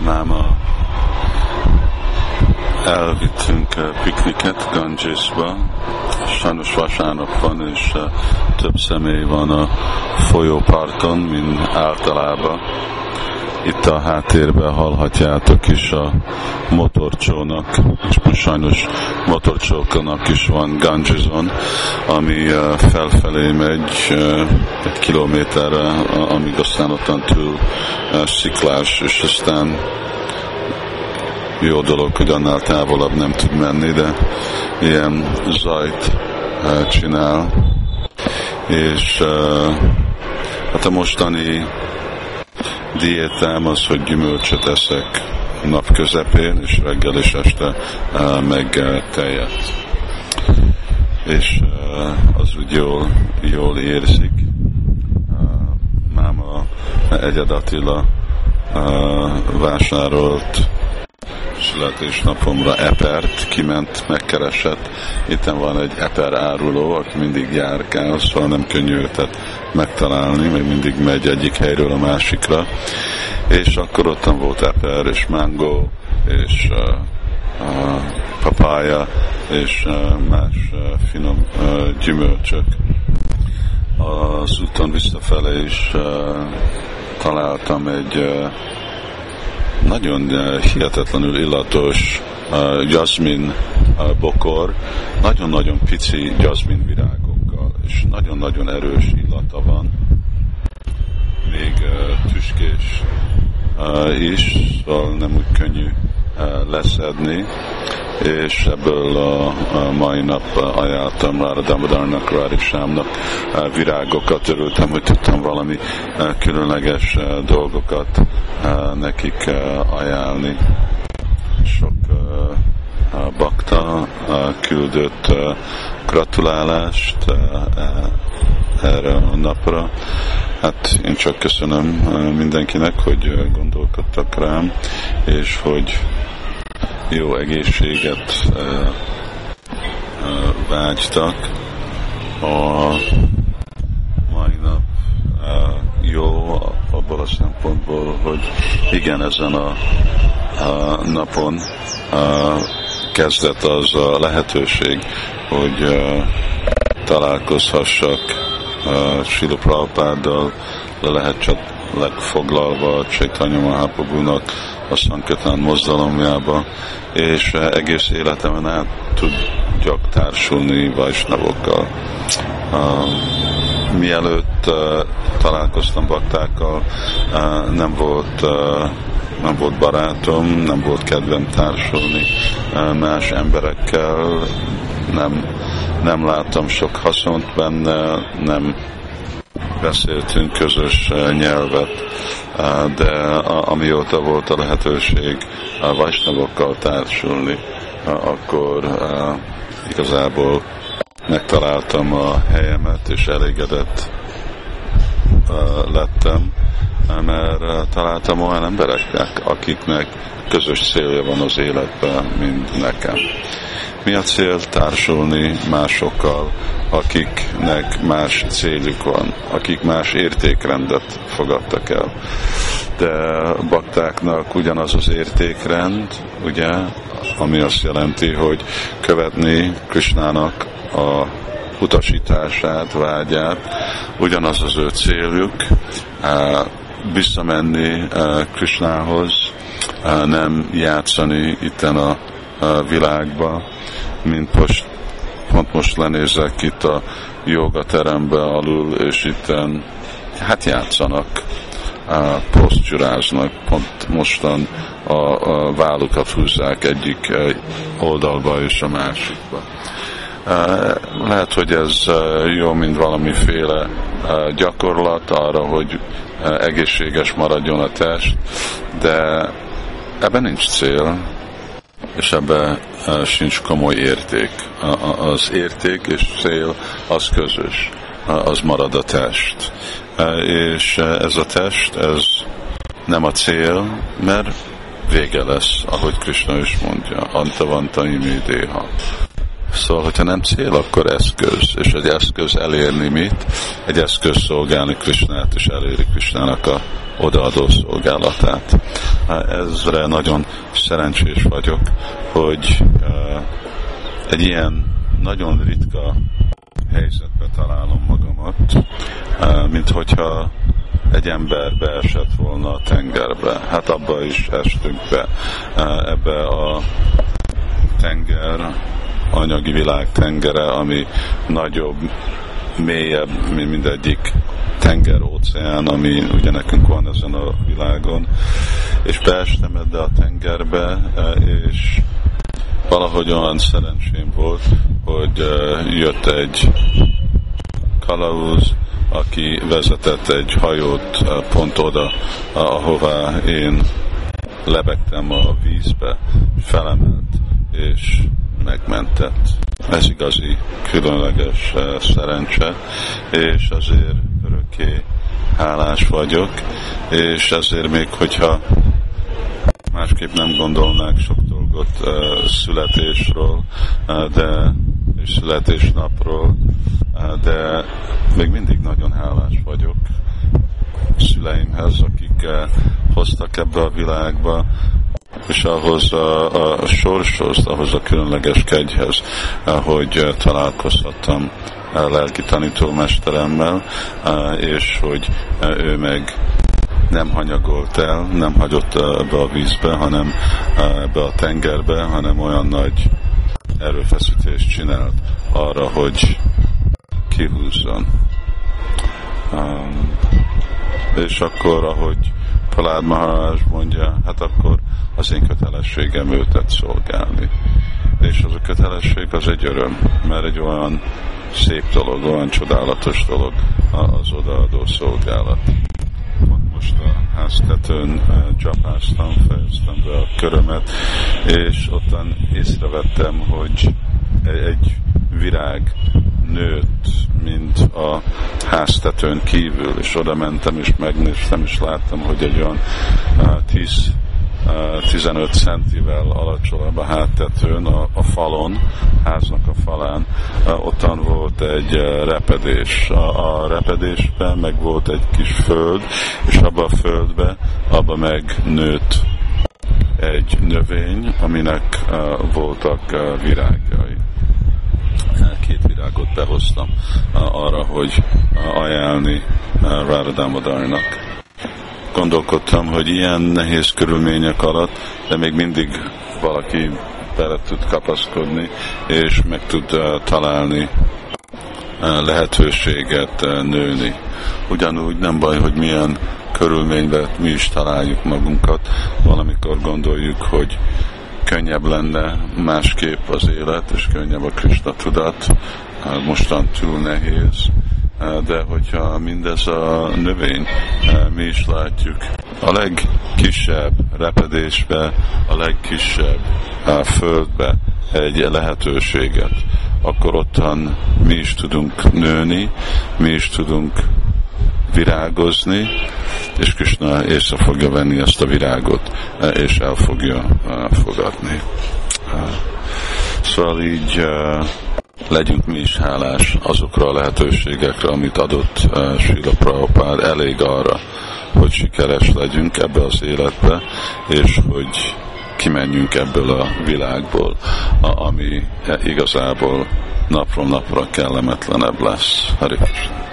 Máma elvittünk pikniket Gangesba. Sajnos vasárnap van, és több személy van a folyóparton, mint általában. Itt a háttérben hallhatjátok is a motorcsónak, és most sajnos motorcsóknak is van Gangeson, ami felfelé megy egy kilométerre, amíg aztán ottan túl sziklás, és aztán jó dolog, hogy annál távolabb nem tud menni, de ilyen zajt csinál. És hát a mostani diétám az, hogy gyümölcsöt eszek nap közepén, és reggel és este meg tejet. És az úgy jól érzik. Máma Egyed Attila vásárolt születésnapomra epert, kiment, megkeresett. Itten van egy eper áruló, aki mindig járkál, szóval nem könnyű őtet megtalálni, még mindig megy egyik helyről a másikra. És akkor ottan volt eper, és mango, és papája, és más finom gyümölcsök. Az úton visszafele is találtam egy nagyon hihetetlenül illatos jaszmin bokor, nagyon-nagyon pici jaszmin virágokkal, és nagyon-nagyon erős illata van, még tüskés is, szóval nem úgy könnyű leszedni, és ebből a mai nap ajánlottam rá a Damodarnak, Radhikámnak virágokat, örültem, hogy tudtam valami különleges dolgokat nekik ajánlni. Sok Bhakta küldött gratulálást erre a napra. Hát én csak köszönöm mindenkinek, hogy gondolkodtak rám, és hogy jó egészséget vágytak. A mai nap jó abban a szempontból, hogy igen, ezen a napon kezdett az a lehetőség, hogy találkozhassak Srila Prabhupáddal, le lehet csak legfoglalva a Chaitanya Mahaprabhunak a Sankirtan mozdalomjába, és egész életemen át tudjak társulni vaisnavokkal. Mielőtt találkoztam baktákkal, nem volt barátom, nem volt kedvem társulni más emberekkel, nem láttam sok haszont benne, nem beszéltünk közös nyelvet, de amióta volt a lehetőség a vaisnavokkal társulni, akkor igazából megtaláltam a helyemet, és elégedett lettem, mert találtam olyan embereknek, akiknek közös célja van az életben, mint nekem. Mi a cél? Társulni másokkal, akiknek más céljuk van, akik más értékrendet fogadtak el. De baktáknak ugyanaz az értékrend, ugye, ami azt jelenti, hogy követni Krishnának a utasítását, vágyát, ugyanaz az ő céljuk, visszamenni Krishnához, nem játszani itten a világba, mint most lenézek itt a jogaterembe alul, és itten hát játszanak, posztgyuráznak, pont mostan a vállukat húzzák egyik oldalba és a másikba. Lehet, hogy ez jó, mint valamiféle gyakorlat arra, hogy egészséges maradjon a test, de ebben nincs cél, és ebben sincs komoly érték. Az érték és cél az közös, az marad a test. És ez a test, ez nem a cél, mert vége lesz, ahogy Krishna is mondja, Antavantai mi déha. Szóval, hogyha nem cél, akkor eszköz. És egy eszköz elérni mit? Egy eszköz szolgálni Krishnát, és eléri Krishnának a odaadó szolgálatát. Ezre nagyon szerencsés vagyok, hogy egy ilyen nagyon ritka helyzetbe találom magamat, mint hogyha egy ember beesett volna a tengerbe. Hát abba is estünk be. Ebbe a tenger, anyagi világ tengere, ami nagyobb, mélyebb, mint mindegyik tengeróceán, ami ugye nekünk van ezen a világon. És beestem ebbe a tengerbe, és valahogy olyan szerencsém volt, hogy jött egy kalauz, aki vezetett egy hajót pont oda, ahová én lebegtem a vízbe, felemelt és megmentett. Ez igazi, különleges szerencse, és azért örökké hálás vagyok, és ezért még, hogyha másképp nem gondolnák sok dolgot születésről, de és születésnapról, de még mindig nagyon hálás vagyok szüleimhez, akik hoztak ebbe a világba, és ahhoz a sorshoz, ahhoz a különleges kegyhez, hogy találkozhattam a lelki tanítómesteremmel, és hogy ő meg nem hanyagolt el, nem hagyott ebbe a vízbe, hanem ebbe a tengerbe, hanem olyan nagy erőfeszítést csinált arra, hogy kihúzzon. És akkor, ahogy Palád Mahárás mondja, hát akkor az én kötelességem őtet szolgálni. És az a kötelesség az egy öröm, mert egy olyan szép dolog, olyan csodálatos dolog az odaadó szolgálat. Most a háztetőn csapáztam, fejeztem be a körömet, és ottan észrevettem, hogy egy virág nőtt, mint a háztetőn kívül, és oda mentem, és megnéztem, és láttam, hogy egy olyan 10-15 centivel alacsonyabb a háztetőn, a falon, háznak a falán, ottan volt egy repedés. A repedésben meg volt egy kis föld, és abba a földbe, abba meg nőtt egy növény, aminek voltak virágjai. Két virágot behoztam arra, hogy ajánlni Radha Damodarnak. Gondolkodtam, hogy ilyen nehéz körülmények alatt, de még mindig valaki bele tud kapaszkodni, és meg tud találni lehetőséget nőni. Ugyanúgy nem baj, hogy milyen körülményben mi is találjuk magunkat, valamikor gondoljuk, hogy könnyebb lenne másképp az élet, és könnyebb a Krishna tudat, mostan túl nehéz. De hogyha mindez a növény, mi is látjuk, a legkisebb repedésbe, a legkisebb földbe egy lehetőséget, akkor ottan mi is tudunk nőni, mi is tudunk virágozni, és Krishna észre fogja venni ezt a virágot, és el fogja fogadni. Szóval így legyünk mi is hálás azokra a lehetőségekre, amit adott Srila Prabhupád, elég arra, hogy sikeres legyünk ebbe az életbe, és hogy kimenjünk ebből a világból, ami igazából napról napra kellemetlenebb lesz. Hare Krishna.